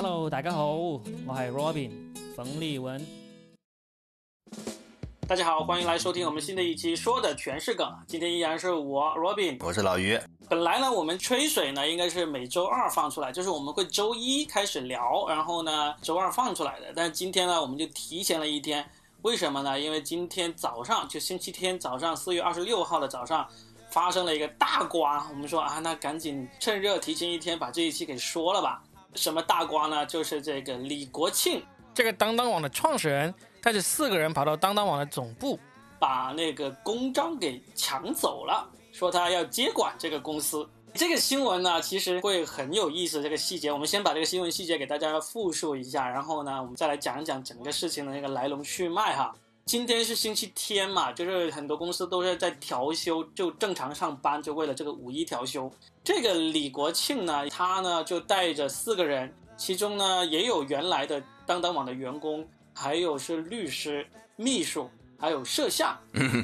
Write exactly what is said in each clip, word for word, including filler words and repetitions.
Hello， 大家好，我係 Robin 冯立文。大家好，欢迎来收听我们新的一期，说的全是梗。今天依然是我 Robin， 我是老俞。本来呢，我们吹水呢应该是每周二放出来，就是我们会周一开始聊，然后呢周二放出来的。但是今天呢，我们就提前了一天，为什么呢？因为今天早上，就星期天早上，四月二十六号的早上。发生了一个大瓜，我们说啊，那赶紧趁热提前一天把这一期给说了吧。什么大瓜呢？就是这个李国庆，这个当当网的创始人，带着四个人跑到当当网的总部，把那个公章给抢走了，说他要接管这个公司。这个新闻呢，其实会很有意思。这个细节，我们先把这个新闻细节给大家复述一下，然后呢，我们再来讲一讲整个事情的那个来龙去脉哈。今天是星期天嘛，就是很多公司都是在调休，就正常上班，就为了这个五一调休。这个李国庆呢，他呢就带着四个人，其中呢也有原来的当当网的员工，还有是律师、秘书，还有摄像，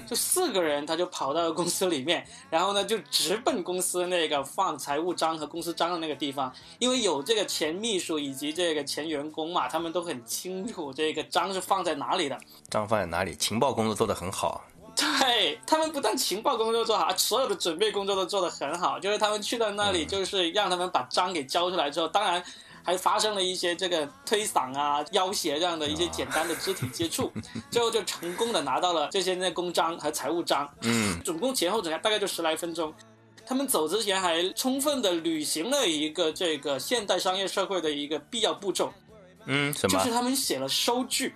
就四个人他就跑到公司里面，然后呢就直奔公司那个放财务章和公司章的那个地方，因为有这个前秘书以及这个前员工嘛，他们都很清楚这个章是放在哪里的，章放在哪里，情报工作做得很好。对，他们不但情报工作做好，所有的准备工作都做得很好，就是他们去到那里，就是让他们把章给交出来之后，当然还发生了一些这个推搡啊、要挟这样的一些简单的肢体接触，最后就成功的拿到了这些那公章和财务章。嗯，总共前后整个大概就十来分钟。他们走之前还充分的履行了一个这个现代商业社会的一个必要步骤。嗯，什么？就是他们写了收据。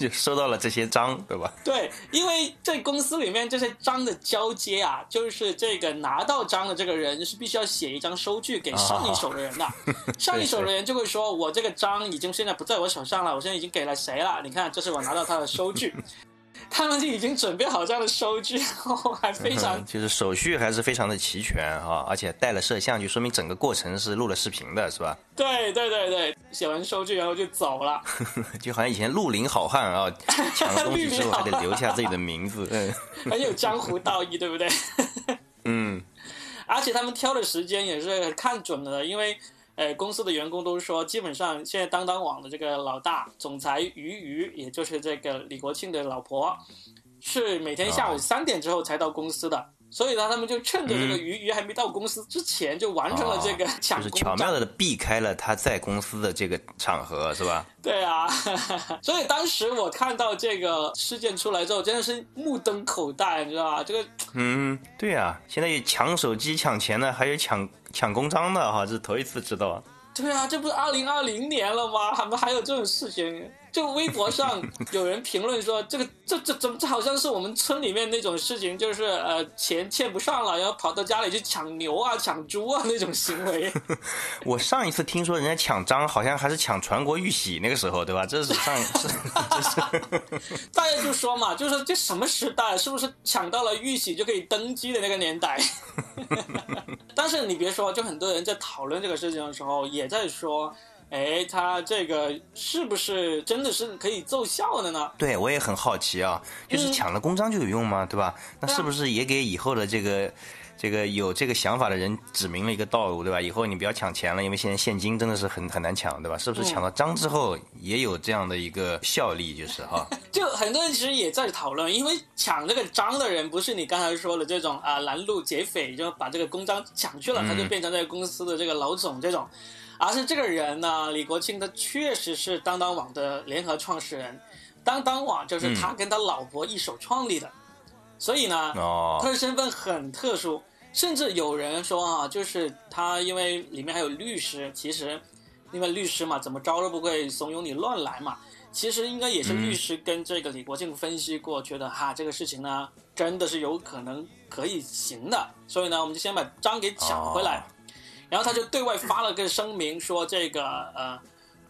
就收到了这些章，对吧？对，因为在公司里面这些章的交接啊，就是这个拿到章的这个人是必须要写一张收据给上一手的人的、啊、上一手的人就会说我这个章已经现在不在我手上了，我现在已经给了谁了，你看这是我拿到他的收据。他们就已经准备好这样的收据，然后还非常、嗯、就是手续还是非常的齐全哈、啊，而且带了摄像，就说明整个过程是录了视频的，是吧？对对对对，写完收据然后就走了，就好像以前绿林好汉啊，抢了东西之后还得留下自己的名字，很有江湖道义，对不对？嗯，而且他们挑的时间也是看准了的，因为。呃，公司的员工都说，基本上现在当当网的这个老大总裁俞渝，也就是这个李国庆的老婆，是每天下午三点之后才到公司的，哦、所以呢，他们就趁着这个俞渝还没到公司之前，就完成了这个抢公章、哦，就是巧妙的避开了他在公司的这个场合，是吧？对啊，所以当时我看到这个事件出来之后，真的是目瞪口呆，你知道吧？这个，嗯，对啊，现在有抢手机、抢钱呢，还有抢。抢公章的哈，这是头一次知道。对啊，这不是二零二零年了吗？他们还有这种事情。就微博上有人评论说，这个这这怎么这好像是我们村里面那种事情，就是呃钱欠不上了，然后跑到家里去抢牛啊、抢猪啊那种行为。我上一次听说人家抢章，好像还是抢传国玉玺那个时候，对吧？这是上一次，这是大家就说嘛，就是这什么时代，是不是抢到了玉玺就可以登基的那个年代？但是你别说，就很多人在讨论这个事情的时候，也在说，哎，他这个是不是真的是可以奏效的呢？对，我也很好奇啊，就是抢了公章就有用吗？嗯、对吧？那是不是也给以后的这个这个有这个想法的人指明了一个道路，对吧？以后你不要抢钱了，因为现在现金真的是很很难抢，对吧？是不是抢到章之后也有这样的一个效力，就是哈、啊？就很多人其实也在讨论，因为抢这个章的人不是你刚才说的这种啊拦路劫匪，就把这个公章抢去了，他就变成这个公司的这个老总这种，而是这个人呢，李国庆他确实是当当网的联合创始人，当当网就是他跟他老婆一手创立的。嗯，所以呢，他的身份很特殊，甚至有人说啊，就是他因为里面还有律师，其实因为律师嘛，怎么着都不会怂恿你乱来嘛。其实应该也是律师跟这个李国庆分析过，觉得哈这个事情呢真的是有可能可以行的，所以呢我们就先把章给抢回来。然后他就对外发了个声明，说这个呃。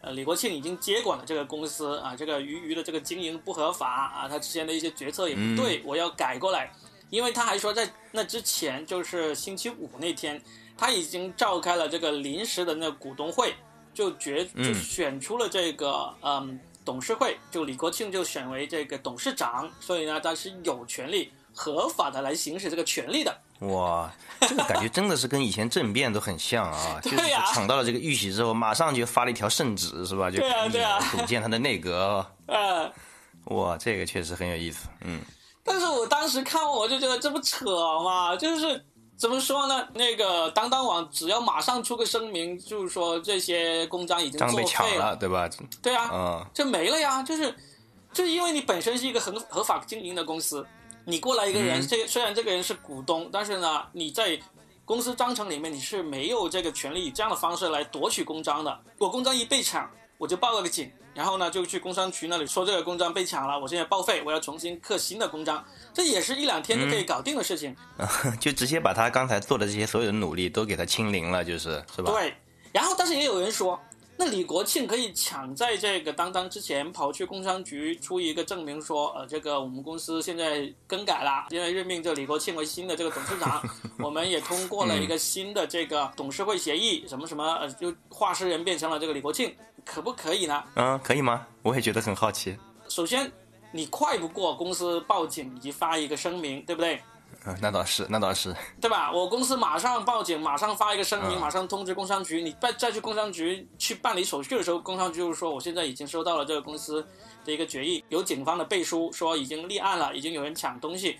呃，李国庆已经接管了这个公司啊，这个俞渝的这个经营不合法啊，他之前的一些决策也不对，我要改过来。因为他还说在那之前，就是星期五那天，他已经召开了这个临时的那股东会，就决就选出了这个嗯董事会，就李国庆就选为这个董事长，所以呢他是有权利合法的来行使这个权利的。哇，这个感觉真的是跟以前政变都很像啊！就是抢到了这个玉玺之后，马上就发了一条圣旨，是吧？就对啊，对啊，组建他的内阁。嗯，哇，这个确实很有意思。嗯，但是我当时看完我就觉得这不扯嘛，就是怎么说呢？那个当当网只要马上出个声明，就是说这些公章已经作废了，被抢了，对吧？对啊，嗯，就没了呀，就是就是因为你本身是一个很合法经营的公司。你过来一个人、嗯、虽然这个人是股东，但是呢你在公司章程里面你是没有这个权利以这样的方式来夺取公章的。我公章一被抢我就报了个警，然后呢就去工商局那里说这个公章被抢了，我现在报废，我要重新刻新的公章，这也是一两天就可以搞定的事情、嗯、就直接把他刚才做的这些所有的努力都给他清零了，就是是吧？对。然后但是也有人说，那李国庆可以抢在这个当当之前跑去工商局出一个证明说，呃，这个我们公司现在更改了，现在任命这李国庆为新的这个董事长，我们也通过了一个新的这个董事会协议，什么什么，呃，就话事人变成了这个李国庆，可不可以呢？嗯，可以吗？我也觉得很好奇。首先，你快不过公司报警以及发一个声明，对不对？嗯，那倒是，那倒是，对吧？我公司马上报警，马上发一个声明，马上通知工商局。你再再去工商局去办理手续的时候，工商局就是说，我现在已经收到了这个公司的一个决议，有警方的背书，说已经立案了，已经有人抢东西。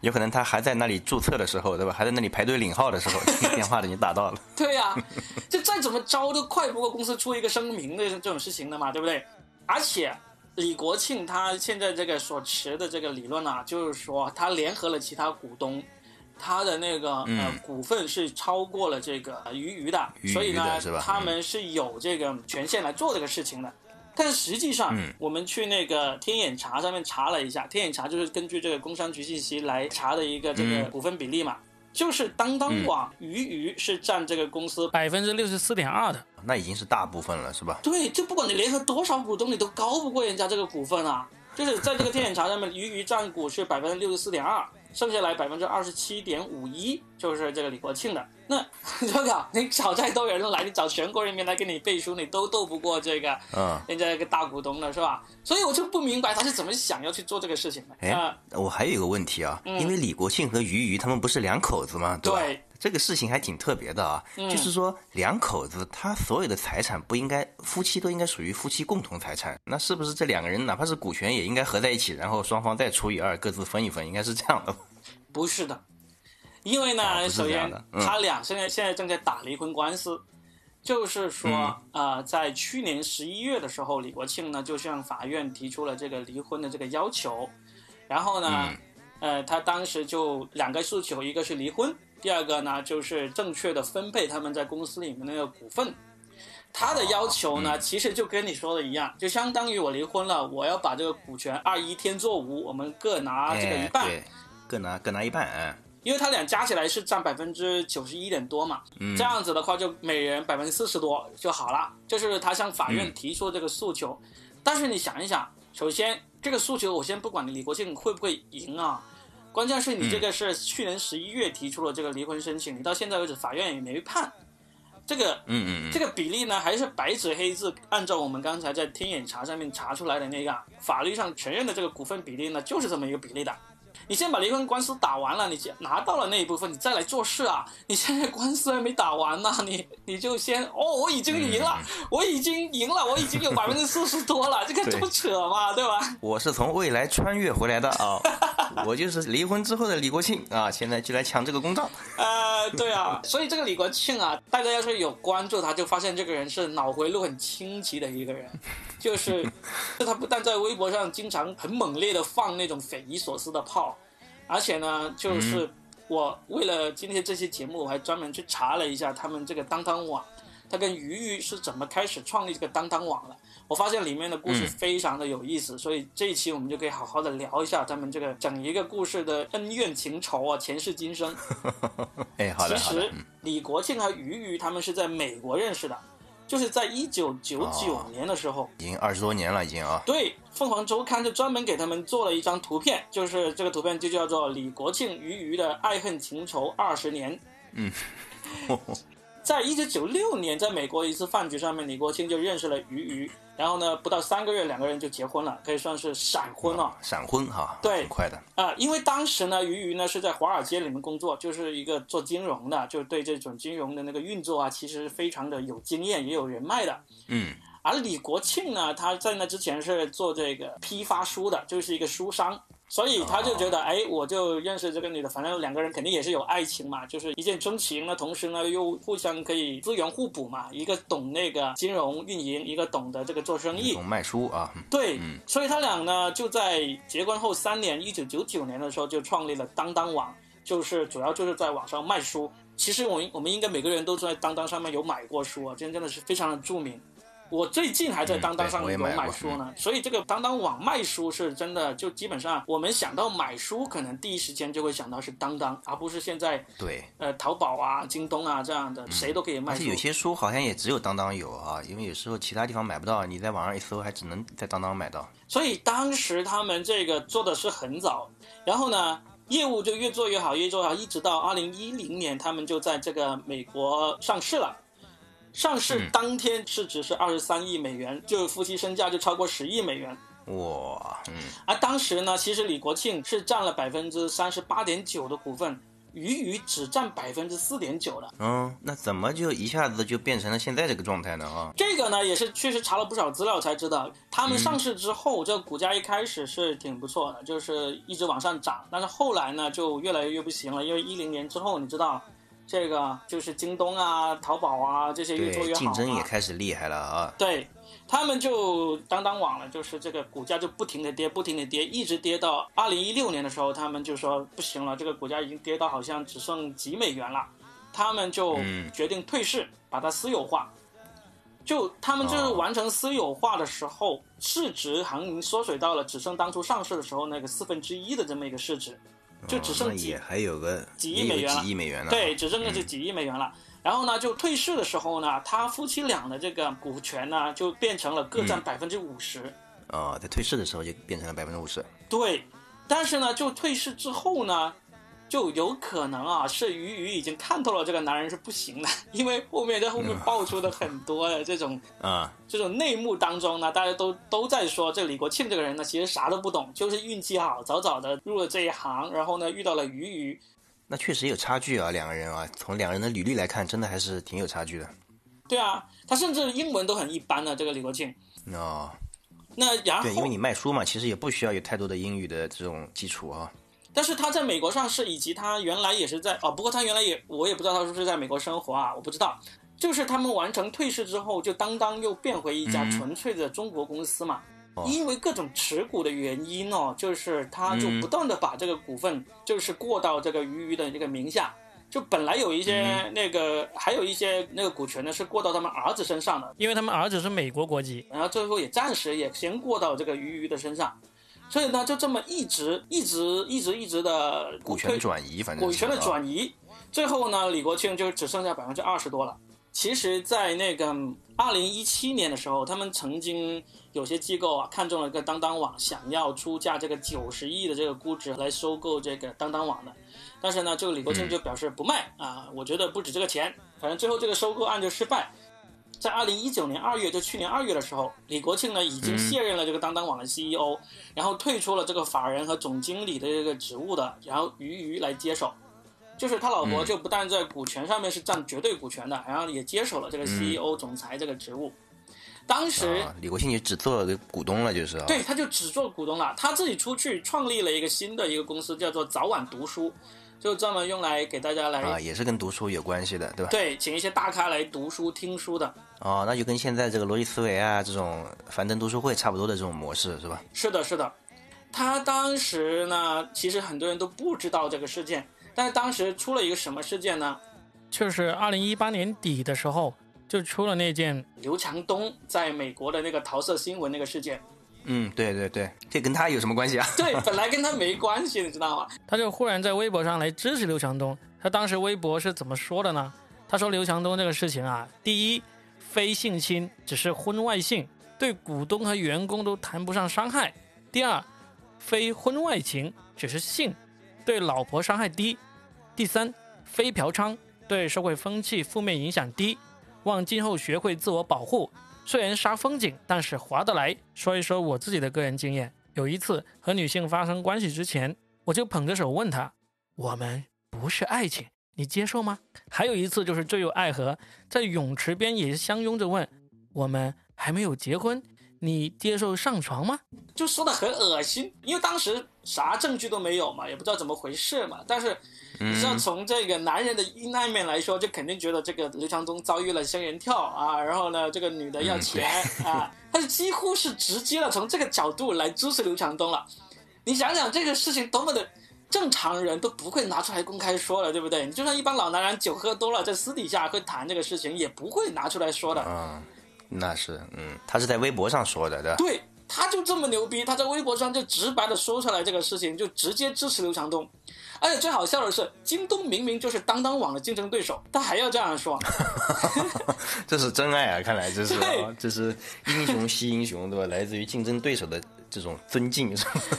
有可能他还在那里注册的时候，对吧？还在那里排队领号的时候，电话已经打到了。对呀、啊，就再怎么着都快不过公司出一个声明的这种事情的嘛，对不对？而且。李国庆他现在这个所持的这个理论啊，就是说他联合了其他股东，他的那个、嗯、呃股份是超过了这个俞渝的，所以呢他们是有这个权限来做这个事情的。但实际上、嗯、我们去那个天眼查上面查了一下，天眼查就是根据这个工商局信息来查的一个这个股份比例嘛。嗯，就是当当网俞渝是占这个公司 百分之六十四点二 的，那已经是大部分了，是吧？对，就不管你联合多少股东，你都高不过人家这个股份啊。就是在这个天眼查上面，俞渝占股是 百分之六十四点二， 剩下来 百分之二十七点五一 就是这个李国庆的。那这个你找再多人来，你找全国人民来给你背书，你都斗不过这个嗯人家一个大股东了，是吧？所以我就不明白他是怎么想要去做这个事情的。哎、呃，我还有一个问题啊，嗯、因为李国庆和俞渝他们不是两口子吗？对吧？对，这个事情还挺特别的啊，嗯、就是说两口子他所有的财产不应该夫妻都应该属于夫妻共同财产，那是不是这两个人哪怕是股权也应该合在一起，然后双方再除以二，各自分一分，应该是这样的吧？不是的，因为呢，啊、首先、嗯、他俩现在现在正在打离婚官司，就是说啊、嗯呃，在去年十一月的时候，李国庆呢就向法院提出了这个离婚的这个要求，然后呢。嗯呃，他当时就两个诉求，一个是离婚，第二个呢就是正确的分配他们在公司里面那个股份。他的要求呢，其实就跟你说的一样，就相当于我离婚了，我要把这个股权二一天作五，我们各拿这个一半，哎、各拿各拿一半、啊。因为他俩加起来是占百分之九十一点多嘛，嗯、这样子的话就每人百分之四十多就好了。就是他向法院提出这个诉求，嗯、但是你想一想，首先。这个诉求我先不管李国庆会不会赢啊，关键是你这个是去年十一月提出了这个离婚申请，你到现在为止法院也没判，这个嗯嗯这个比例呢还是白纸黑字按照我们刚才在天眼查上面查出来的那个法律上承认的这个股份比例呢，就是这么一个比例的。你先把离婚官司打完了，你拿到了那一部分，你再来做事啊！你现在官司还没打完呢，你你就先哦，我已经赢了，嗯、我已经赢了，我已经有百分之四十多了，这个这么扯嘛，对吧？我是从未来穿越回来的啊，我就是离婚之后的李国庆啊，现在就来抢这个公章。呃，对啊，所以这个李国庆啊，大家要是有关注他，就发现这个人是脑回路很清奇的一个人。就是他不但在微博上经常很猛烈的放那种匪夷所思的炮，而且呢就是我为了今天这期节目我还专门去查了一下他们这个当当网，他跟俞渝是怎么开始创立这个当当网了，我发现里面的故事非常的有意思，所以这一期我们就可以好好的聊一下他们这个整一个故事的恩怨情仇啊，前世今生。哎，好的。其实李国庆和俞渝他们是在美国认识的，就是在一九九九年的时候，哦、已经二十多年了，已经啊。对，《凤凰周刊》就专门给他们做了一张图片，就是这个图片就叫做《李国庆俞渝的爱恨情仇二十年》。嗯，哦、在一九九六年，在美国一次饭局上面，李国庆就认识了俞渝，然后呢，不到三个月，两个人就结婚了，可以算是闪婚啊，闪婚哈、啊，对，挺快的啊、呃。因为当时呢，俞渝呢是在华尔街里面工作，就是一个做金融的，就对这种金融的那个运作啊，其实非常的有经验，也有人脉的。嗯。而李国庆呢，他在那之前是做这个批发书的，就是一个书商。所以他就觉得，哎，我就认识这个女的，反正两个人肯定也是有爱情嘛，就是一见钟情呢，同时呢又互相可以资源互补嘛，一个懂那个金融运营，一个懂得这个做生意，懂卖书啊。对、嗯，所以他俩呢就在结婚后三年，一九九九年的时候就创立了当当网，就是主要就是在网上卖书。其实我们我们应该每个人都在当当上面有买过书啊，真真的是非常的著名。我最近还在当当上有买书呢、嗯、所以这个当当网卖书是真的，就基本上我们想到买书可能第一时间就会想到是当当，而不是现在对呃淘宝啊京东啊这样的、嗯、谁都可以卖书。而且有些书好像也只有当当有啊，因为有时候其他地方买不到，你在网上一搜还只能在当当买到。所以当时他们这个做的是很早，然后呢业务就越做越好越做越好，一直到二零一零年他们就在这个美国上市了。上市当天市值是二十三亿美元、嗯，就夫妻身价就超过十亿美元。哇，嗯。而当时呢，其实李国庆是占了百分之三十八点九的股份，俞渝只占百分之四点九的。嗯，那怎么就一下子就变成了现在这个状态呢？啊，这个呢也是确实查了不少资料才知道，他们上市之后，嗯、这股价一开始是挺不错的，就是一直往上涨，但是后来呢就越来越不行了，因为一零年之后，你知道。这个就是京东啊淘宝啊这些越做越好、啊、竞争也开始厉害了啊。对，他们就当当网了，就是这个股价就不停的跌不停的跌，一直跌到二零一六年的时候，他们就说不行了，这个股价已经跌到好像只剩几美元了，他们就决定退市、嗯、把它私有化。就他们就是完成私有化的时候、哦、市值行情缩水到了只剩当初上市的时候那个四分之一的这么一个市值，就只剩几、哦、也还有个几亿美元了，几亿美元了，对，只剩个是几亿美元了、嗯。然后呢，就退市的时候呢，他夫妻俩的这个股权呢，就变成了各占百分之五十。哦，在退市的时候就变成了百分之五十。对，但是呢，就退市之后呢，就有可能啊，是俞渝已经看透了这个男人是不行的，因为后面在后面爆出的很多的这种啊、嗯、这种内幕当中呢，大家都都在说这李国庆这个人呢，其实啥都不懂，就是运气好，早早的入了这一行，然后呢遇到了俞渝。那确实有差距啊，两个人啊，从两人的履历来看，真的还是挺有差距的。对啊，他甚至英文都很一般的这个李国庆。哦，那然后对，因为你卖书嘛，其实也不需要有太多的英语的这种基础啊。但是他在美国上市，以及他原来也是在哦，不过他原来也我也不知道他是不是在美国生活啊，我不知道。就是他们完成退市之后，就当当又变回一家纯粹的中国公司嘛。嗯、因为各种持股的原因哦，就是他就不断的把这个股份就是过到这个俞渝的这个名下，就本来有一些那个、嗯、还有一些那个股权呢是过到他们儿子身上的，因为他们儿子是美国国籍，然后最后也暂时也先过到这个俞渝的身上。所以呢，就这么一直一直一直一直的股权转移，反正股权的转移，最后呢，李国庆就只剩下百分之二十多了。其实，在那个二零一七年的时候，他们曾经有些机构啊看中了一个当当网，想要出价这个九十亿的这个估值来收购这个当当网的，但是呢，这个李国庆就表示不卖、嗯、啊，我觉得不止这个钱，反正最后这个收购案就失败。在二零一九年二月，就去年二月的时候，李国庆呢已经卸任了这个当当网的 C E O，、嗯、然后退出了这个法人和总经理的这个职务的，然后俞渝来接手，就是他老婆就不但在股权上面是占绝对股权的，然后也接手了这个 C E O 总裁这个职务。当时、啊、李国庆就只做了股东了，就是、啊、对，他就只做股东了，他自己出去创立了一个新的一个公司，叫做早晚读书。就专门用来给大家来啊，也是跟读书有关系的，对吧？对，请一些大咖来读书、听书的。哦，那就跟现在这个逻辑思维啊，这种樊登读书会差不多的这种模式，是吧？是的，是的。他当时呢，其实很多人都不知道这个事件，但是当时出了一个什么事件呢？就是二零一八年底的时候，就出了那件刘强东在美国的那个桃色新闻那个事件。嗯，对对对，这跟他有什么关系啊？对，本来跟他没关系，你知道吗？他就忽然在微博上来支持刘强东。他当时微博是怎么说的呢？他说刘强东这个事情啊，第一，非性侵，只是婚外性，对股东和员工都谈不上伤害；第二，非婚外情，只是性，对老婆伤害低；第三，非嫖娼，对社会风气负面影响低，望今后学会自我保护。虽然杀风景，但是划得来。说一说我自己的个人经验，有一次和女性发生关系之前，我就捧着手问她：“我们不是爱情，你接受吗？”还有一次就是坠入爱河，在泳池边也相拥着问：“我们还没有结婚，你接受上床吗？”就说得很恶心，因为当时啥证据都没有嘛，也不知道怎么回事嘛。但是你知道，从这个男人的阴暗面来说，就肯定觉得这个刘强东遭遇了仙人跳啊，然后呢，这个女的要钱啊，他是几乎是直接的从这个角度来支持刘强东了。你想想这个事情多么的正常人都不会拿出来公开说了，对不对？你就算一般老男人酒喝多了，在私底下会谈这个事情，也不会拿出来说的。嗯，那是，嗯，他是在微博上说的，对吧？对，他就这么牛逼，他在微博上就直白的说出来这个事情，就直接支持刘强东。而且最好笑的是，京东明明就是当当网的竞争对手，他还要这样说。这是真爱啊，看来这是、哦、这是英雄惜英雄，对吧？来自于竞争对手的这种尊敬。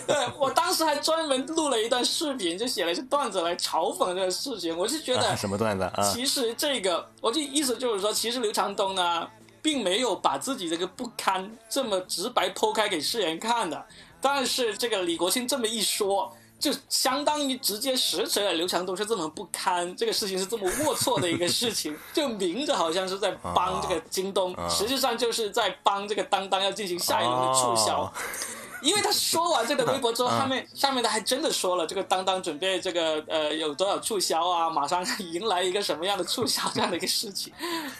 对，我当时还专门录了一段视频，就写了一些段子来嘲讽这个事情。我是觉得、啊、什么段子啊？其实这个我的意思就是说，其实刘强东呢并没有把自己这个不堪这么直白剖开给世人看的，但是这个李国庆这么一说，就相当于直接实锤了刘强东是这么不堪，这个事情是这么龌龊的一个事情，就明着好像是在帮这个京东，实际上就是在帮这个当当要进行下一轮的促销。因为他说完这个微博之后，下面下面他还真的说了，这个当当准备这个呃有多少促销啊，马上迎来一个什么样的促销这样的一个事情。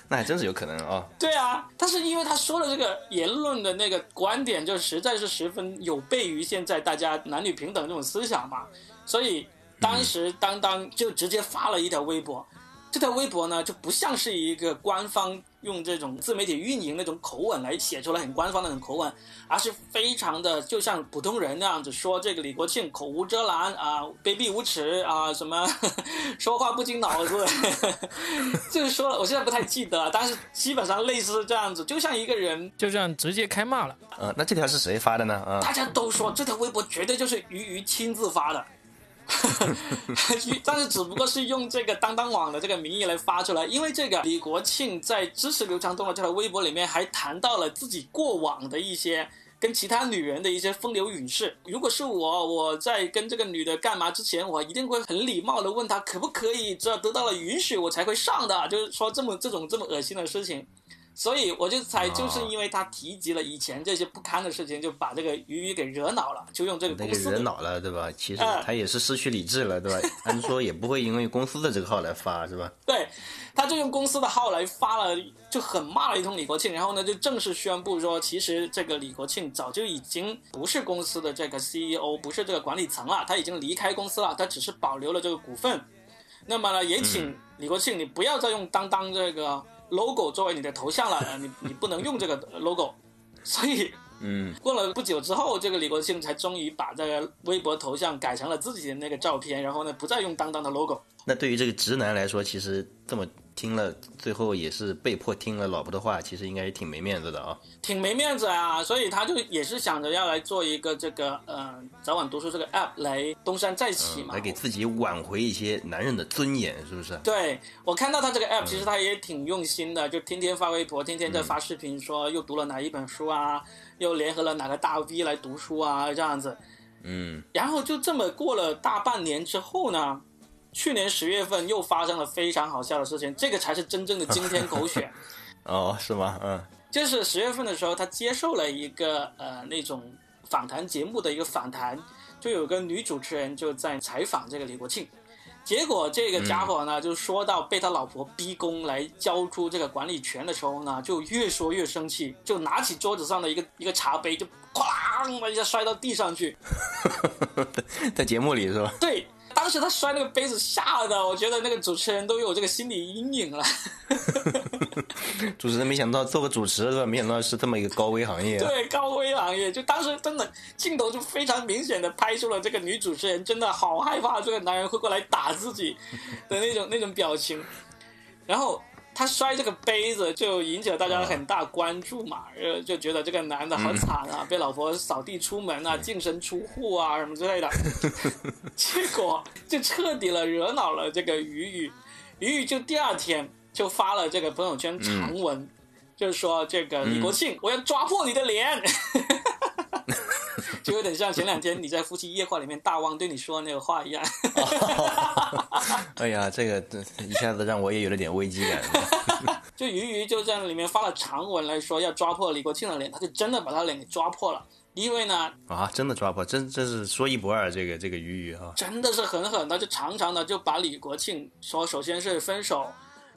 那还真是有可能啊、哦。对啊，但是因为他说了这个言论的那个观点，就实在是十分有悖于现在大家男女平等这种思想嘛，所以当时当当就直接发了一条微博。嗯，这条微博呢就不像是一个官方用这种自媒体运营那种口吻来写出来很官方的那种口吻，而是非常的就像普通人那样子说这个李国庆口无遮拦啊，卑鄙无耻啊，什么呵呵说话不经脑子就是说了，我现在不太记得，但是基本上类似这样子，就像一个人就这样直接开骂了。呃，那这条是谁发的呢？呃、大家都说这条微博绝对就是俞渝亲自发的。但是只不过是用这个当当网的这个名义来发出来，因为这个李国庆在支持刘强东的这条微博里面还谈到了自己过往的一些跟其他女人的一些风流韵事。如果是我，我在跟这个女的干嘛之前，我一定会很礼貌的问她可不可以，只要得到了允许我才会上的，就是说这么这种这么恶心的事情。所以我就才就是因为他提及了以前这些不堪的事情，就把这个俞渝给惹恼了，就用这个公司、那个、惹恼了，对吧？其实他也是失去理智了，对吧？按说也不会因为公司的这个号来发，是吧？对，他就用公司的号来发了，就很骂了一通李国庆，然后呢就正式宣布说，其实这个李国庆早就已经不是公司的这个 C E O， 不是这个管理层了，他已经离开公司了，他只是保留了这个股份。那么呢，也请李国庆你不要再用当当这个logo 作为你的头像了，你你不能用这个 logo。 所以嗯，过了不久之后，这个李国庆才终于把这个微博头像改成了自己的那个照片，然后呢不再用当当的 logo。 那对于这个直男来说，其实这么听了最后也是被迫听了老婆的话，其实应该也挺没面子的啊，挺没面子啊。所以他就也是想着要来做一个这个呃早晚读书这个 app 来东山再起嘛、嗯、来给自己挽回一些男人的尊严，是不是？对，我看到他这个 app 其实他也挺用心的、嗯、就天天发微博，天天在发视频说又读了哪一本书啊，又联合了哪个大 V 来读书啊，这样子。嗯，然后就这么过了大半年之后呢，去年十月份又发生了非常好笑的事情，这个才是真正的惊天狗血。哦，是吗？嗯，就是十月份的时候，他接受了一个呃那种访谈节目的一个访谈，就有个女主持人就在采访这个李国庆，结果这个家伙呢、嗯、就说到被他老婆逼宫来交出这个管理权的时候呢，就越说越生气，就拿起桌子上的一个一个茶杯就哐一下摔到地上去。在节目里是吧？对。当时他摔那个杯子吓的，我觉得那个主持人都有这个心理阴影了。主持人没想到做个主持人，没想到是这么一个高危行业、啊、对，高危行业。就当时真的镜头就非常明显的拍出了这个女主持人真的好害怕这个男人会过来打自己的那种那种表情。然后他摔这个杯子就引起了大家很大关注嘛，呃、就觉得这个男的好惨啊、嗯，被老婆扫地出门啊，净身出户啊什么之类的。结果就彻底了惹恼了这个俞渝，俞渝就第二天就发了这个朋友圈长文，嗯、就是说这个李国庆、嗯，我要抓破你的脸，就有点像前两天你在夫妻夜话里面大汪对你说的那个话一样。哎呀，这个一下子让我也有了点危机感。就俞渝就在里面发了长文来说要抓破李国庆的脸，他就真的把他脸给抓破了。因为呢啊，真的抓破，真真是说一不二，这个这个俞渝啊，真的是狠狠的，就长长的就把李国庆说，首先是分手，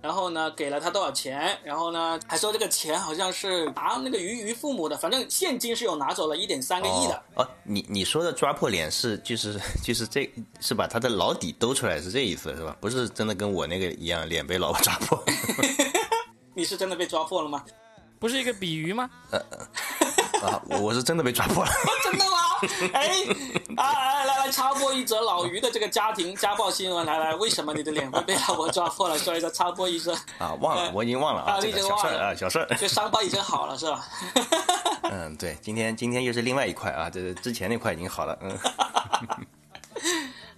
然后呢给了他多少钱，然后呢还说这个钱好像是拿那个俞渝父母的，反正现金是有拿走了一点三个亿的。哦，哦你你说的抓破脸是就是就是这是把他的老底兜出来，是这意思是吧？不是真的跟我那个一样，脸被老婆抓破。你是真的被抓破了吗？不是一个比喻吗？呃。啊，我是真的被抓破了。真的吗？哎，啊，来来，插播一则老俞的这个家庭家暴新闻。来来，为什么你的脸会被老婆抓破了？说一下，插播一则。啊，忘了，我已经忘了啊，这个小事啊，小事。这伤疤已经好了是吧？嗯，对，今天今天又是另外一块啊，这之前那块已经好了。嗯，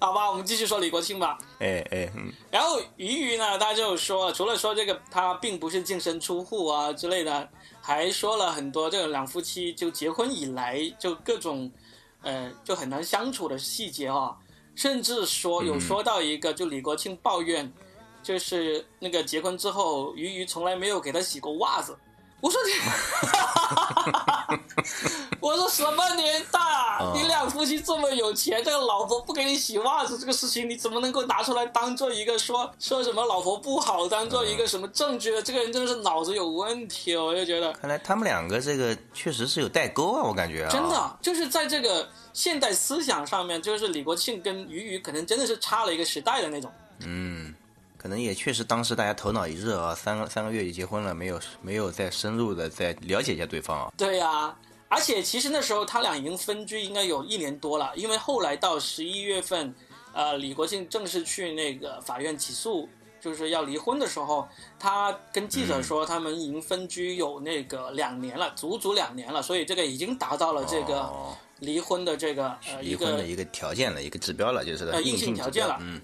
好吧，我们继续说李国庆吧。哎哎，嗯。然后俞渝呢，他就说，除了说这个他并不是净身出户啊之类的。还说了很多这个两夫妻就结婚以来就各种，呃，就很难相处的细节哦，甚至说有说到一个，就李国庆抱怨，就是那个结婚之后，俞渝从来没有给他洗过袜子。我说你，我说什么年代啊？你两夫妻这么有钱，这个老婆不给你洗袜子这个事情，你怎么能够拿出来当做一个说说什么老婆不好，当做一个什么证据的？这个人真的是脑子有问题，我就觉得。看来他们两个这个确实是有代沟啊，我感觉啊。真的，就是在这个现代思想上面，就是李国庆跟俞渝可能真的是差了一个时代的那种。嗯。可能也确实当时大家头脑一热啊，三个三个月就结婚了，没有没有再深入的再了解一下对方啊。对啊，而且其实那时候他俩已经分居应该有一年多了，因为后来到十一月份，呃，李国庆正式去那个法院起诉，就是要离婚的时候，他跟记者说他们已经分居有那个两年了，嗯、足足两年了，所以这个已经达到了这个离婚的这个、哦呃、离婚的一个条件了，一个指标了，就是硬性条件了。嗯，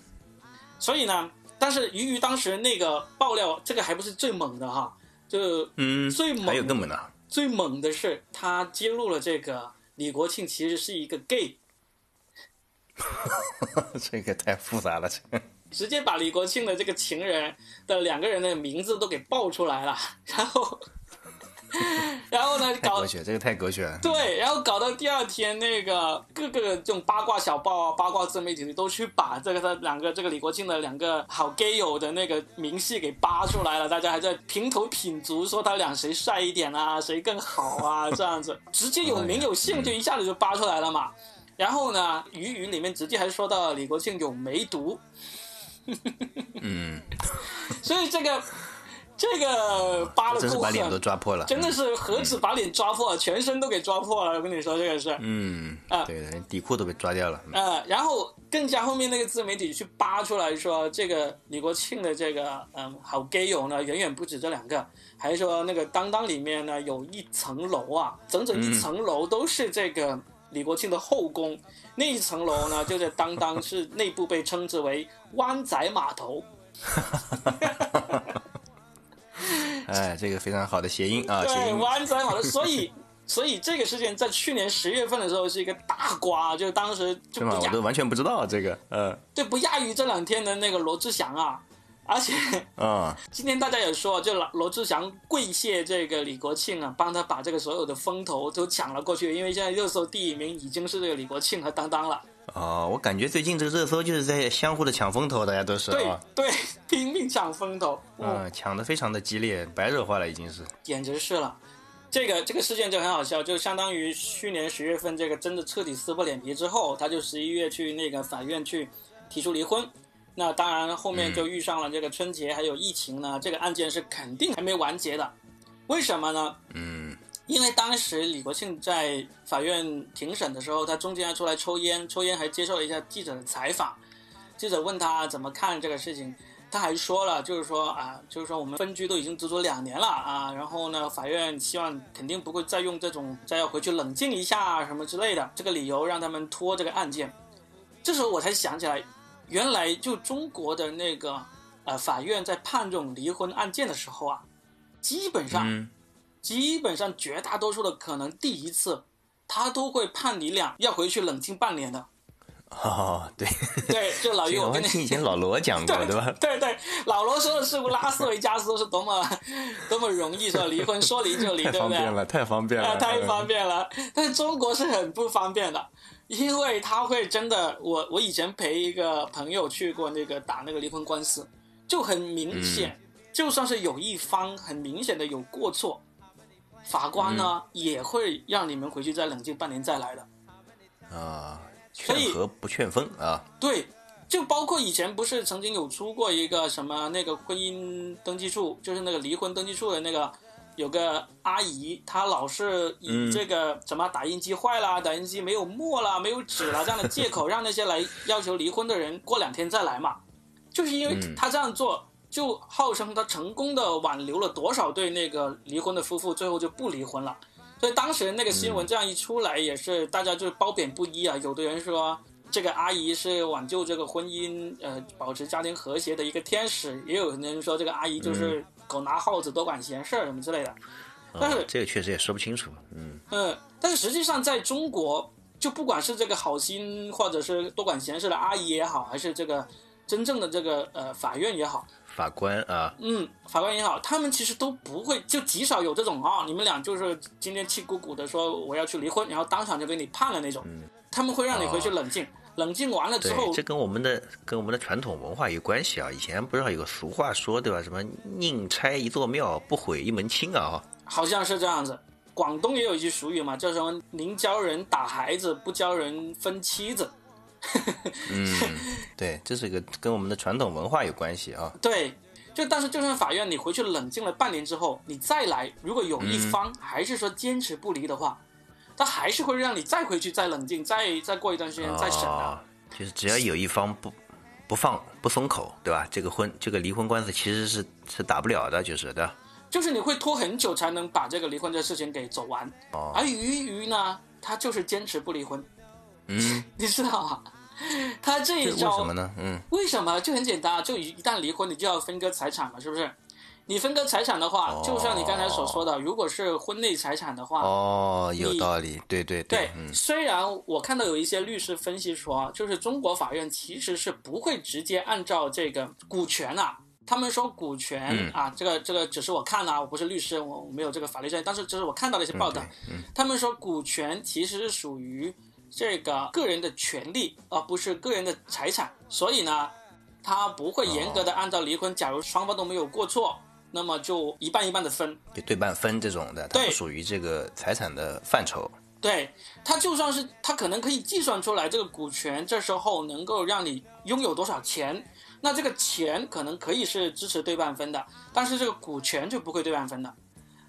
所以呢。但是俞渝当时那个爆料，这个还不是最猛的哈，就嗯，最猛还有更猛的，最猛的是他揭露了这个李国庆其实是一个 gay， 这个太复杂了，直接把李国庆的这个情人的两个人的名字都给爆出来了，然后。然后呢？搞这个太狗血了。对，然后搞到第二天，那个各个这种八卦小报啊、八卦自媒体都去把这个他两个这个李国庆的两个好 gay 友的那个明细给扒出来了，大家还在评头品足，说他俩谁帅一点啊，谁更好啊，这样子直接有名有姓就一下子就扒出来了嘛。然后呢，俞渝里面直接还说到李国庆有梅毒。嗯，所以这个。这个扒的够狠，真是把脸都抓破了，真的是何止把脸抓破了，嗯、全身都给抓破了。我跟你说这个事，嗯，啊、呃，对的，底裤都被抓掉了。呃，然后更加后面那个自媒体去扒出来说，这个李国庆的这个嗯好 gay 友呢，远远不止这两个，还说那个当当里面呢有一层楼啊，整整一层楼都是这个李国庆的后宫，嗯、那一层楼呢就在当当是内部被称之为湾仔码头。哎，这个非常好的谐音啊！对，湾仔码头，所以所以这个事件在去年十月份的时候是一个大瓜，就当时就不我都完全不知道这个，嗯、呃，对，不亚于这两天的那个罗志祥啊，而且啊，嗯、今天大家也说，就罗志祥跪谢这个李国庆啊，帮他把这个所有的风头都抢了过去，因为现在热搜第一名已经是这个李国庆和当当了。哦，我感觉最近这个热搜就是在相互的抢风头，大家都是对对拼命抢风头，嗯，嗯抢得非常的激烈，白热化了已经是，简直是了。这个这个事件就很好笑，就相当于去年十月份这个真的彻底撕破脸皮之后，他就十一月去那个法院去提出离婚。那当然后面就遇上了这个春节还有疫情呢，嗯、这个案件是肯定还没完结的。为什么呢？嗯。因为当时李国庆在法院庭审的时候，他中间还出来抽烟，抽烟还接受了一下记者的采访。记者问他怎么看这个事情，他还说了，就是说啊，就是说我们分居都已经足足两年了啊，然后呢，法院希望肯定不会再用这种再要回去冷静一下什么之类的这个理由让他们拖这个案件。这时候我才想起来，原来就中国的那个呃法院在判这种离婚案件的时候啊，基本上、嗯、基本上绝大多数的可能第一次他都会判你俩要回去冷静半年的。哦，对对，这老俞我跟你以前老罗讲过， 对, 对吧？对对，老罗说的是拉斯维加斯是多么多么容易，说离婚说离就离，对不对？太方便了，太方便了，呃、太方便了、嗯。但中国是很不方便的，因为他会真的，我我以前陪一个朋友去过那个打那个离婚官司，就很明显，嗯、就算是有一方很明显的有过错，法官呢、嗯、也会让你们回去再冷静半年再来的。啊。劝和不劝分啊！对，就包括以前不是曾经有出过一个什么那个婚姻登记处，就是那个离婚登记处的那个有个阿姨，她老是以这个什么打印机坏了、嗯、打印机没有墨了、没有纸了这样的借口，让那些来要求离婚的人过两天再来嘛。就是因为她这样做，就号称她成功的挽留了多少对那个离婚的夫妇，最后就不离婚了。所以当时那个新闻这样一出来，也是大家就褒贬不一啊。有的人说这个阿姨是挽救这个婚姻，呃，保持家庭和谐的一个天使；也有人说这个阿姨就是狗拿耗子多管闲事什么之类的。但是、哦、这个确实也说不清楚。嗯嗯、呃，但是实际上在中国，就不管是这个好心或者是多管闲事的阿姨也好，还是这个真正的这个呃法院也好。法官啊，嗯，法官也好，他们其实都不会，就极少有这种啊、哦，你们俩就是今天气鼓鼓的说我要去离婚，然后当场就给你判了那种。嗯、他们会让你回去冷静，哦、冷静完了之后，这跟我们的跟我们的传统文化有关系啊。以前不是有个俗话说对吧？什么宁拆一座庙，不毁一门亲啊？好像是这样子。广东也有一句俗语嘛，叫什么“宁教人打孩子，不教人分妻子”。嗯，对，这是个跟我们的传统文化有关系啊。对，就但是就算法院你回去冷静了半年之后，你再来，如果有一方还是说坚持不离的话，他、嗯、还是会让你再回去再冷静，再再过一段时间再审的、啊哦。就是只要有一方不不放不松口，对吧？这个婚这个离婚官司其实是是打不了的，就是的。就是你会拖很久才能把这个离婚这事情给走完。哦、而俞渝呢，他就是坚持不离婚。嗯，你知道吗？他这一招为什么呢？嗯，为什么就很简单，就一旦离婚，你就要分割财产嘛，是不是？你分割财产的话，哦、就像你刚才所说的，如果是婚内财产的话，哦，有道理，对对对。对、嗯，虽然我看到有一些律师分析说，就是中国法院其实是不会直接按照这个股权啊，他们说股权、嗯、啊，这个这个只是我看啊，我不是律师，我没有这个法律专业，但是这是我看到的一些报道，嗯嗯、他们说股权其实是属于。这个个人的权利，而不是个人的财产，所以呢，他不会严格的按照离婚。假如双方都没有过错，那么就一半一半的分，给对半分这种的，它不属于这个财产的范畴。对，他就算是他可能可以计算出来这个股权，这时候能够让你拥有多少钱，那这个钱可能可以是支持对半分的，但是这个股权就不会对半分的。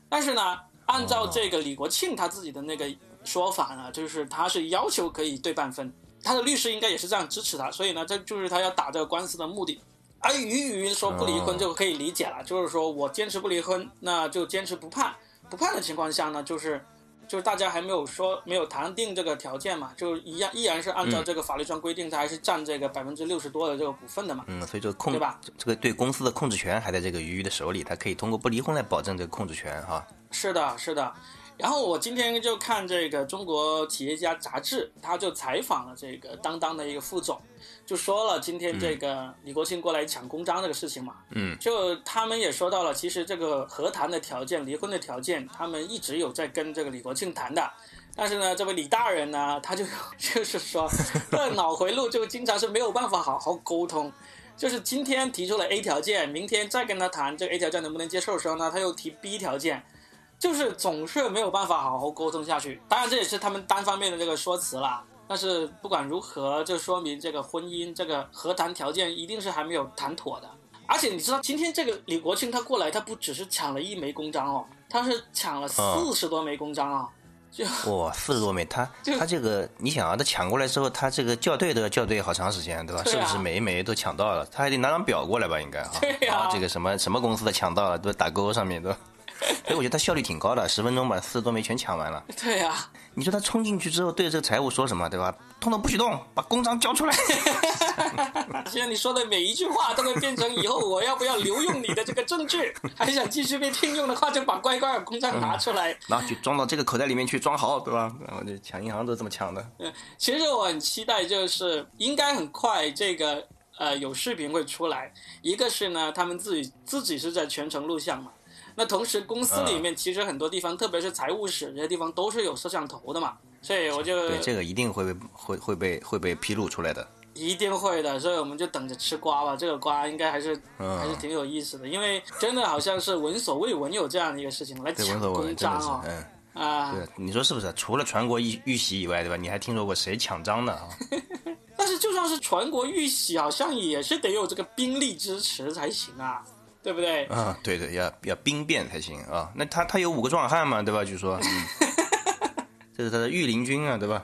但是呢，按照这个李国庆他自己的那个。说法呢，就是他是要求可以对半分，他的律师应该也是这样支持他，所以呢，这就是他要打这个官司的目的。而俞渝说不离婚就可以理解了，就是说我坚持不离婚，那就坚持不判，不判的情况下呢，就是就是大家还没有说没有谈定这个条件嘛，就一样依然是按照这个法律上规定，他还是占这个百分之六十多的这个股份的嘛。嗯，所以这个控对吧？这个对公司的控制权还在这个俞渝的手里，他可以通过不离婚来保证这个控制权哈。是的，是的。然后我今天就看这个中国企业家杂志，他就采访了这个当当的一个副总，就说了今天这个李国庆过来抢公章这个事情嘛，嗯，就他们也说到了，其实这个和谈的条件、离婚的条件，他们一直有在跟这个李国庆谈的，但是呢，这位李大人呢，他就就是说，这脑回路就经常是没有办法好好沟通。就是今天提出了 A 条件，明天再跟他谈这个 A 条件能不能接受的时候呢，他又提 B 条件。就是总是没有办法好好沟通下去，当然这也是他们单方面的这个说辞啦。但是不管如何，就说明这个婚姻这个和谈条件一定是还没有谈妥的。而且你知道，今天这个李国庆他过来，他不只是抢了一枚公章哦，他是抢了四十多枚公章啊、哦！就哇，四十多枚，他他这个你想啊，他抢过来之后，他这个校对都要校对好长时间，对吧？对啊、是不是每一枚都抢到了？他还得拿张表过来吧？应该啊，对啊这个什么什么公司的抢到了，都打勾上面都。所以我觉得他效率挺高的，十分钟把四十多枚全抢完了。对呀、啊，你说他冲进去之后对着这个财务说什么，对吧？通通不许动，把公章交出来。现在你说的每一句话都会变成以后我要不要留用你的这个证据，还想继续被聘用的话，就把乖乖的公章拿出来、嗯、然后就装到这个口袋里面去，装好，对吧？然后就抢银行都这么抢的。其实我很期待，就是应该很快这个呃有视频会出来。一个是呢他们自己自己是在全程录像嘛，那同时公司里面其实很多地方、嗯、特别是财务室这些地方都是有摄像头的嘛，所以我就对这个一定会被会会被会被披露出来的，一定会的。所以我们就等着吃瓜吧，这个瓜应该还是、嗯、还是挺有意思的，因为真的好像是闻所未闻有这样的一个事情来抢公章啊、哦嗯、啊对，你说是不是？除了全国玉玺以外，对吧？你还听说过谁抢章的啊？但是就算是全国玉玺，好像也是得有这个兵力支持才行啊，对不对？啊，对对，要要兵变才行啊。那他他有五个壮汉嘛，对吧？据说，嗯、这是他的御林军啊，对吧？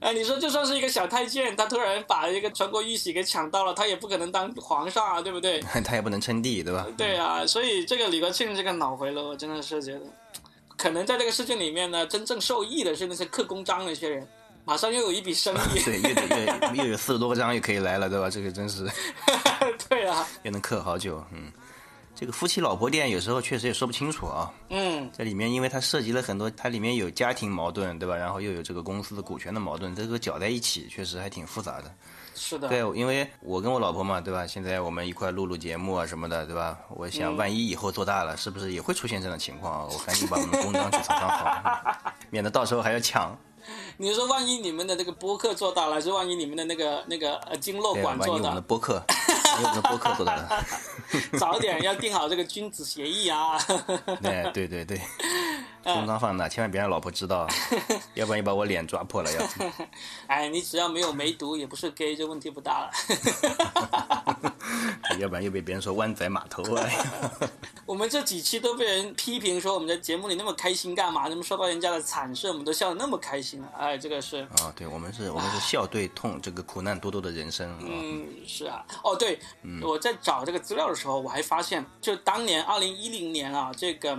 啊，你说就算是一个小太监，他突然把一个全国玉玺给抢到了，他也不可能当皇上啊，对不对？他也不能称帝，对吧？对啊，所以这个李国庆这个脑回路，我真的是觉得，可能在这个事件里面呢，真正受益的是那些刻公章那些人。马上又有一笔生意，对，又又又有四十多个章又可以来了，对吧？这个真是，对啊，又能刻好久。嗯，这个夫妻老婆店有时候确实也说不清楚啊。嗯，在里面因为它涉及了很多，它里面有家庭矛盾，对吧？然后又有这个公司的股权的矛盾，这个搅在一起，确实还挺复杂的。是的，对，因为我跟我老婆嘛，对吧？现在我们一块录录节目啊什么的，对吧？我想万一以后做大了，嗯、是不是也会出现这种情况啊？我赶紧把我们公章去藏藏好，免得到时候还要抢。你说万一你们的这个播客做大了，还是万一你们的那个那个经络馆做大了？万一我们的播客，万一我们的播客做大了，早点要定好这个君子协议啊！对对对对，公章放哪，千万别让老婆知道，要不然你把我脸抓破了要。哎，你只要没有梅毒，也不是 gay， 这问题不大了。要不然又被别人说湾仔码头啊！我们这几期都被人批评说我们在节目里那么开心干嘛？那么说到人家的惨事，我们都笑得那么开心了。哎，这个是啊、哦，对，我们是，我们是笑对痛这个苦难多多的人生。嗯，是啊，哦，对，嗯、我在找这个资料的时候，我还发现，就当年二零一零年啊，这个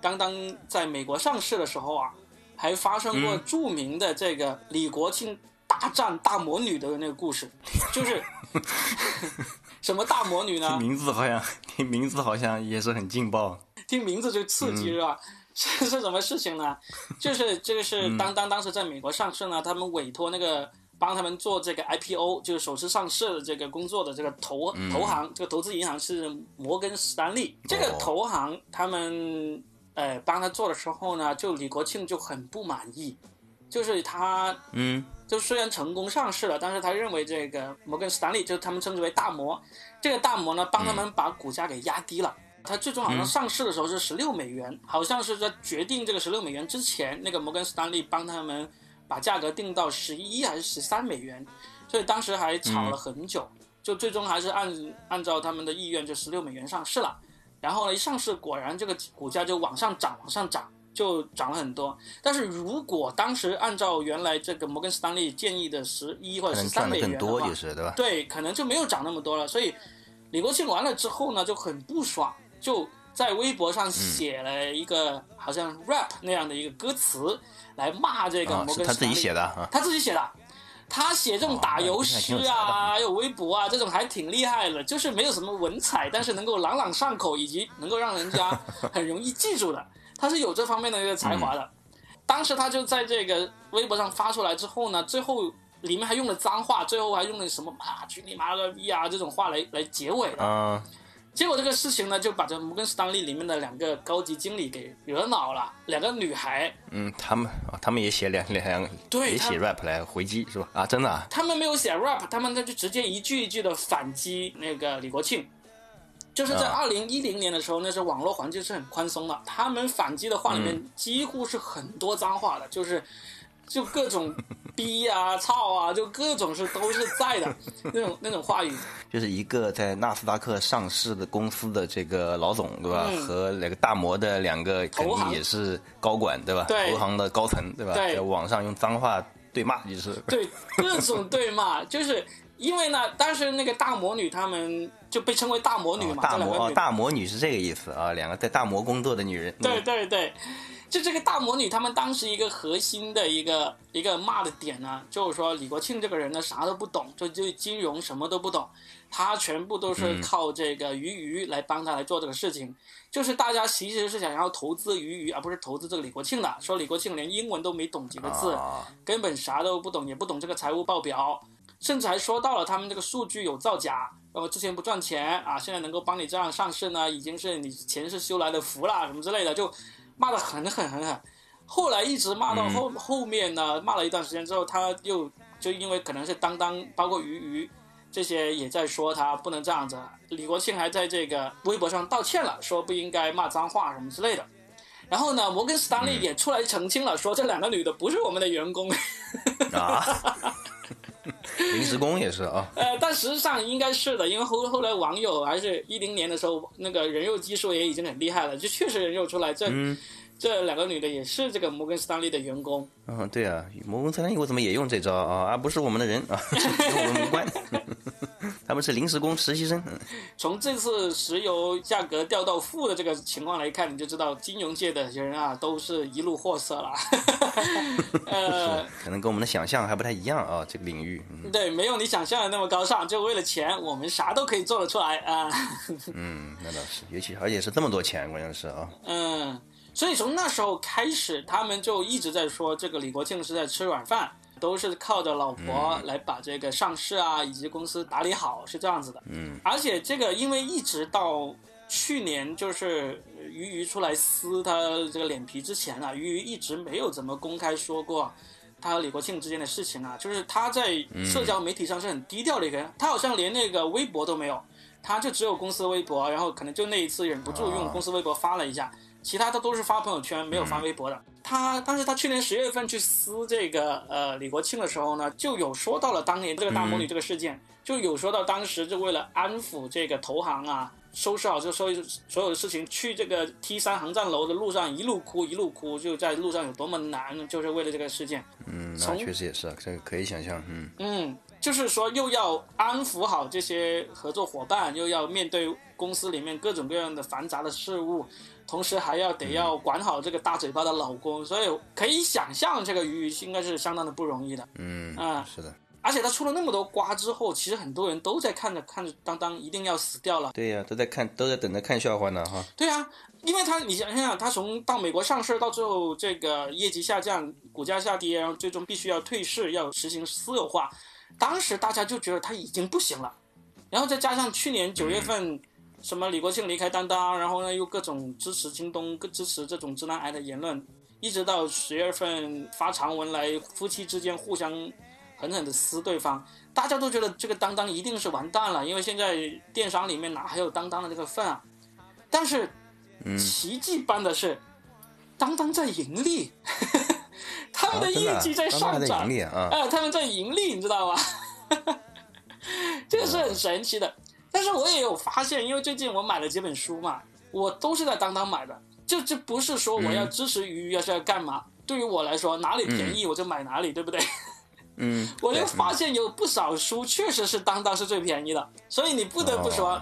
当当在美国上市的时候啊，还发生过著名的这个李国庆大战大魔女的那个故事，就是。什么大魔女呢？听名字好像，听名字好像也是很劲爆。听名字就刺激是吧？这、嗯、是什么事情呢？就是这个是当当当时在美国上市呢，他们委托那个帮他们做这个 I P O， 就是首次上市的这个工作的这个投投行，这个投资银行是摩根史丹利。这个投行他们呃帮他做的时候呢，就李国庆就很不满意，就是他嗯。就虽然成功上市了，但是他认为这个摩根斯坦利，就是他们称之为大摩，这个大摩呢帮他们把股价给压低了。他最终好像上市的时候是十六美元，好像是在决定这个十六美元之前，那个摩根斯坦利帮他们把价格定到十一还是十三美元，所以当时还吵了很久，就最终还是按按照他们的意愿就十六美元上市了。然后呢，一上市果然这个股价就往上涨，往上涨。就涨了很多，但是如果当时按照原来这个摩根斯坦利建议的十一或者十三美元的话，可能赚得更多就是，对吧？对，可能就没有涨那么多了。所以李国庆完了之后呢，就很不爽，就在微博上写了一个好像 rap 那样的一个歌词来骂这个摩根斯坦利。哦、是他自己写的、啊，他自己写的，他写这种打油诗啊，还有微博啊，这种还挺厉害的，就是没有什么文采，但是能够朗朗上口，以及能够让人家很容易记住的。他是有这方面的一个才华的、嗯，当时他就在这个微博上发出来之后呢，最后里面还用了脏话，最后还用了什么啊“去你妈个逼啊”这种话来来结尾的、呃。结果这个事情呢，就把这摩根斯坦利里面的两个高级经理给惹恼了，两个女孩。嗯，他们啊、哦，他们也写两两两，对，也写 rap 来回击是吧？啊，真的、啊。他们没有写 rap， 他们就直接一句一句的反击那个李国庆。就是在二零一零年的时候，那时候网络环境是很宽松的，他们反击的话里面几乎是很多脏话的，就是就各种逼啊、操啊，就各种是都是在的那种那种话语。就是一个在纳斯达克上市的公司的这个老总，对吧？嗯、和那个大摩的两个肯定也是高管，对吧？对，投行的高层，对吧？对，在网上用脏话对骂，就是对各种对骂，就是因为呢，当时那个大魔女他们就被称为大魔女嘛，哦、大魔、哦、大魔女是这个意思啊，两个在大魔工作的女人。对对对，就这个大魔女他们当时一个核心的一个一个骂的点呢，就是说李国庆这个人呢啥都不懂，就对金融什么都不懂，他全部都是靠这个俞渝来帮他来做这个事情。嗯、就是大家其实是想要投资俞渝，而不是投资这个李国庆的。说李国庆连英文都没懂几个字，哦、根本啥都不懂，也不懂这个财务报表。甚至还说到了他们这个数据有造假，呃，之前不赚钱啊，现在能够帮你这样上市呢，已经是你前世修来的福了，什么之类的，就骂得很很很狠。后来一直骂到后后面呢，骂了一段时间之后，他又就因为可能是当当，包括俞渝这些也在说他不能这样子。李国庆还在这个微博上道歉了，说不应该骂脏话什么之类的。然后呢，摩根斯坦利也出来澄清了，说这两个女的不是我们的员工。啊。临时工也是啊，呃，但实际上应该是的，因为后后来网友还是一零年的时候，那个人肉技术也已经很厉害了，就确实人肉出来这、嗯、这两个女的也是这个摩根斯坦利的员工。嗯，对啊，摩根斯坦利我怎么也用这招啊？啊，不是我们的人啊，跟我们无关，他们是临时工、实习生。从这次石油价格掉到负的这个情况来看，你就知道金融界的人啊，都是一路货色了。呃，可能跟我们的想象还不太一样啊，这个领域。嗯、对，没有你想象的那么高尚，就为了钱，我们啥都可以做得出来啊。嗯，那倒是，尤其而且是这么多钱，关键是啊。嗯，所以从那时候开始，他们就一直在说这个李国庆是在吃软饭，都是靠着老婆来把这个上市啊、嗯、以及公司打理好，是这样子的。嗯，而且这个因为一直到去年就是俞渝出来撕他这个脸皮之前啊，俞渝一直没有怎么公开说过他和李国庆之间的事情啊，就是他在社交媒体上是很低调的一个人，他好像连那个微博都没有，他就只有公司微博，然后可能就那一次忍不住用公司微博发了一下，其他他都是发朋友圈，没有发微博的。他但是他去年十月份去撕这个呃李国庆的时候呢，就有说到了当年这个大魔女这个事件，就有说到当时就为了安抚这个投行啊，收拾好就所有的事情，去这个 T 三 航站楼的路上一路哭一路哭，就在路上有多么难，就是为了这个事件。嗯，那确实也是，这个可以想象。嗯嗯，就是说又要安抚好这些合作伙伴，又要面对公司里面各种各样的繁杂的事物，同时还要得要管好这个大嘴巴的老公，嗯、所以可以想象这个俞渝应该是相当的不容易的。嗯啊，是的。而且他出了那么多瓜之后，其实很多人都在看着看着当当一定要死掉了。对呀、啊，都在看，都在等着看笑话呢哈。对啊，因为他你想想，他从到美国上市到最后这个业绩下降、股价下跌，然后最终必须要退市，要实行私有化，当时大家就觉得他已经不行了。然后再加上去年九月份、嗯，什么李国庆离开当当，然后呢又各种支持京东、支持这种直男癌的言论，一直到十月份发长文来，夫妻之间互相狠狠的撕对方，大家都觉得这个当当一定是完蛋了，因为现在电商里面哪还有当当的这个份啊？但是，奇迹般的是，当当在盈利，他们的业绩在上涨，啊，真的啊，当当还在盈利啊，哎，他们在盈利，你知道吗？这个是很神奇的。但是我也有发现，因为最近我买了几本书嘛，我都是在当当买的，就这不是说我要支持俞渝要是要干嘛，对于我来说哪里便宜我就买哪里，对不对？嗯，我就发现有不少书确实是当当是最便宜的，所以你不得不说，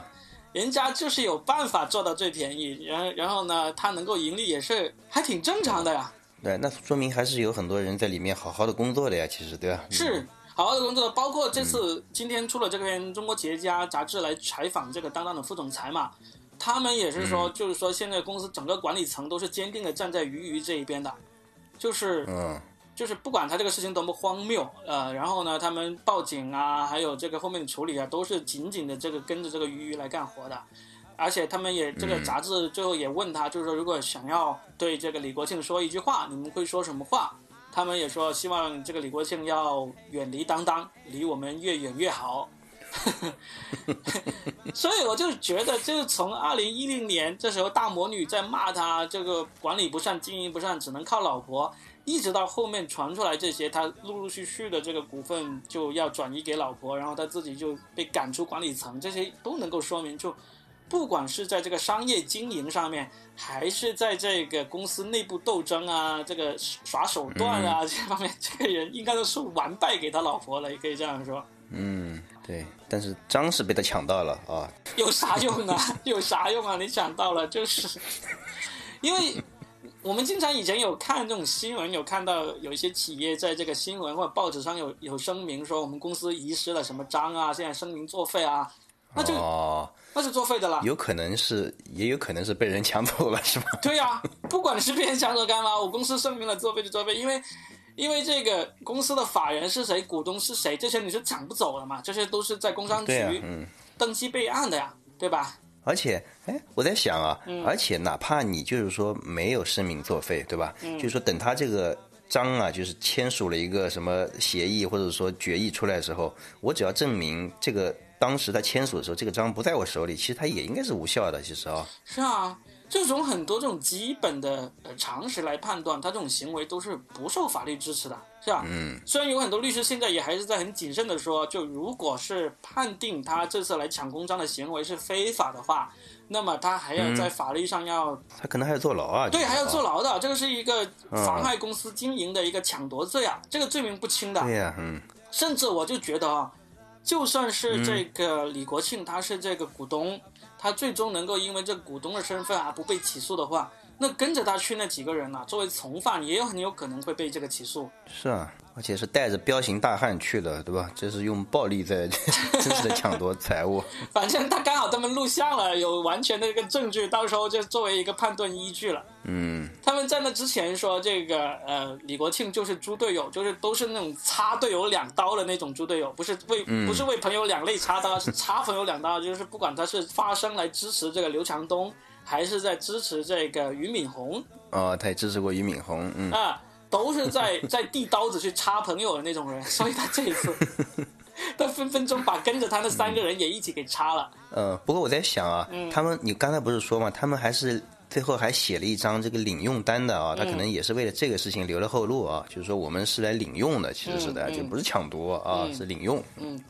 人家就是有办法做到最便宜，然后然后呢，他能够盈利也是还挺正常的呀。对，那说明还是有很多人在里面好好的工作的呀，其实对吧？是好好的工作的，包括这次今天出了这篇《中国企业家》杂志来采访这个当当的副总裁嘛，他们也是说，就是说现在公司整个管理层都是坚定的站在俞渝这一边的，就是嗯。就是不管他这个事情多么荒谬，呃，然后呢，他们报警啊，还有这个后面的处理啊，都是紧紧的这个跟着这个俞渝来干活的，而且他们也这个杂志最后也问他，就是说如果想要对这个李国庆说一句话，你们会说什么话？他们也说希望这个李国庆要远离当当，离我们越远越好。所以我就觉得，就是从二零一零年这时候大魔女在骂他这个管理不善、经营不善，只能靠老婆。一直到后面传出来这些，他陆陆续续的这个股份就要转移给老婆，然后他自己就被赶出管理层，这些都能够说明，就不管是在这个商业经营上面，还是在这个公司内部斗争啊，这个耍手段啊、嗯、这方面，这个人应该都是完败给他老婆了，也可以这样说。嗯，对，但是张是被他抢到了啊！有啥用啊？有啥用啊？你抢到了，就是因为我们经常以前有看这种新闻，有看到有一些企业在这个新闻或者报纸上有有声明说我们公司遗失了什么章啊，现在声明作废啊，那就、哦、那是作废的了。有可能是，也有可能是被人抢走了，是吧？对呀、啊，不管是被人抢走干嘛，我公司声明了作废就作废，因为。因为这个公司的法人是谁，股东是谁，这些你是抢不走的嘛，这些都是在工商局登记备案的呀，对吧？而且哎，我在想啊、嗯、而且哪怕你就是说没有声明作废，对吧、嗯、就是说等他这个章啊就是签署了一个什么协议或者说决议出来的时候，我只要证明这个当时他签署的时候这个章不在我手里，其实他也应该是无效的，其实啊、哦、是啊，就从很多这种基本的常识来判断，他这种行为都是不受法律支持的，是吧？嗯。虽然有很多律师现在也还是在很谨慎的说，就如果是判定他这次来抢公章的行为是非法的话，那么他还要在法律上要、嗯、他可能还要坐牢啊。对，还要坐牢的，这个是一个妨害公司经营的一个抢夺罪啊，嗯、这个罪名不轻的。对呀、啊，嗯。甚至我就觉得啊，就算是这个李国庆，他是这个股东。他最终能够因为这股东的身份啊不被起诉的话，那跟着他去那几个人啊作为从犯也有很有可能会被这个起诉。是啊，而且是带着彪形大汉去的，对吧？这是用暴力在真实的抢夺财物。反正他刚好他们录像了，有完全的一个证据，到时候就作为一个判断依据了。嗯，他们在那之前说这个呃李国庆就是猪队友，就是都是那种插队友两刀的那种猪队友，不是为、嗯、不是为朋友两肋插刀，是插朋友两刀，就是不管他是发声来支持这个刘强东，还是在支持这个俞敏洪。哦，他也支持过俞敏洪，嗯啊。都是在在递刀子去插朋友的那种人，所以他这一次，他分分钟把跟着他那三个人也一起给插了。嗯、呃，不过我在想啊，嗯、他们你刚才不是说嘛，他们还是最后还写了一张这个领用单的啊，他可能也是为了这个事情留了后路啊，嗯、就是说我们是来领用的，其实是的，嗯嗯、就不是抢夺啊，嗯、是领用。嗯，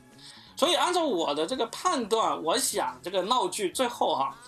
所以按照我的这个判断，我想这个闹剧最后哈、啊，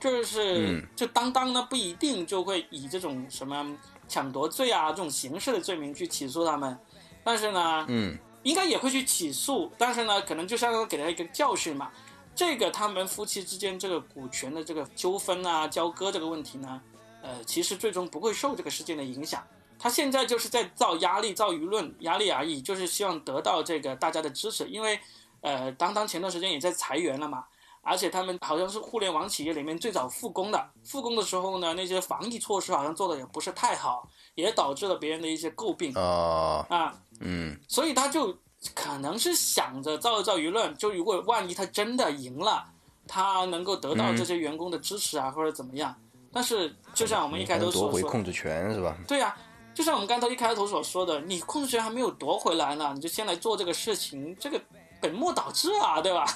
就是就当当呢不一定就会以这种什么。抢夺罪啊这种刑事的罪名去起诉他们，但是呢嗯，应该也会去起诉，但是呢可能就相当于给他一个教训嘛。这个他们夫妻之间这个股权的这个纠纷啊交割这个问题呢呃，其实最终不会受这个事件的影响，他现在就是在造压力造舆论压力而已，就是希望得到这个大家的支持，因为呃，当当前段时间也在裁员了嘛，而且他们好像是互联网企业里面最早复工的，复工的时候呢，那些防疫措施好像做的也不是太好，也导致了别人的一些诟病、哦、啊，嗯，所以他就可能是想着造一造舆论，就如果万一他真的赢了，他能够得到这些员工的支持啊，嗯、或者怎么样。但是就像我们一开头所说，夺回控制权是吧？对啊，就像我们刚才一开头所说的，你控制权还没有夺回来呢，你就先来做这个事情，这个本末倒置啊，对吧？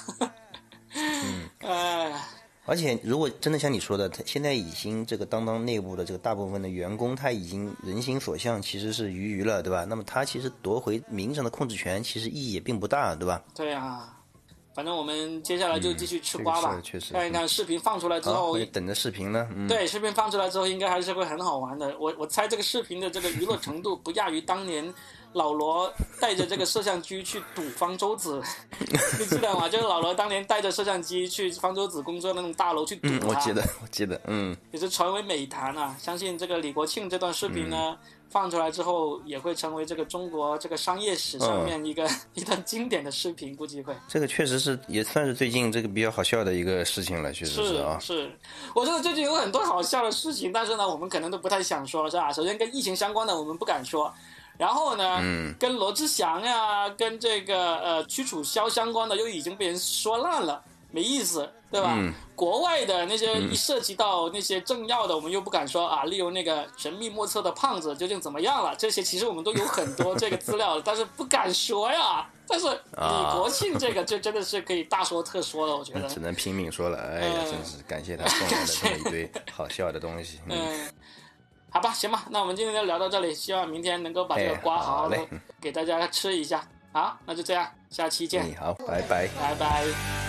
嗯，呃，而且如果真的像你说的，现在已经这个当当内部的这个大部分的员工，他已经人心所向其实是俞渝了，对吧？那么他其实夺回名上的控制权，其实意义也并不大，对吧？对啊，反正我们接下来就继续吃瓜吧，嗯这个、确实看一看视频放出来之后，也等着视频呢。嗯、对，视频放出来之后，应该还是会很好玩的。我我猜这个视频的这个娱乐程度不亚于当年。老罗带着这个摄像机去堵方舟子，你知道吗？就是老罗当年带着摄像机去方舟子工作那种大楼去堵他、嗯、我记得我记得嗯，也是传为美谈啊。相信这个李国庆这段视频呢、嗯、放出来之后也会成为这个中国这个商业史上面一个、嗯、一段经典的视频，估计会这个确实是也算是最近这个比较好笑的一个事情了，确实是啊。是, 是我觉得最近有很多好笑的事情，但是呢我们可能都不太想说，是吧？首先跟疫情相关的我们不敢说，然后呢、嗯、跟罗志祥呀、啊、跟这个呃屈楚萧相关的又已经被人说烂了，没意思，对吧、嗯、国外的那些一涉及到那些政要的我们又不敢说啊，例如那个神秘莫测的胖子究竟怎么样了，这些其实我们都有很多这个资料但是不敢说呀。但是李国庆这个就真的是可以大说特说了，我觉得只能拼命说了。哎呀、呃、真是感谢他送来的这么一堆好笑的东西。嗯、呃好吧，行吧，那我们今天就聊到这里，希望明天能够把这个瓜好好的给大家吃一下。好，那就这样，下期见。好，拜拜，拜拜。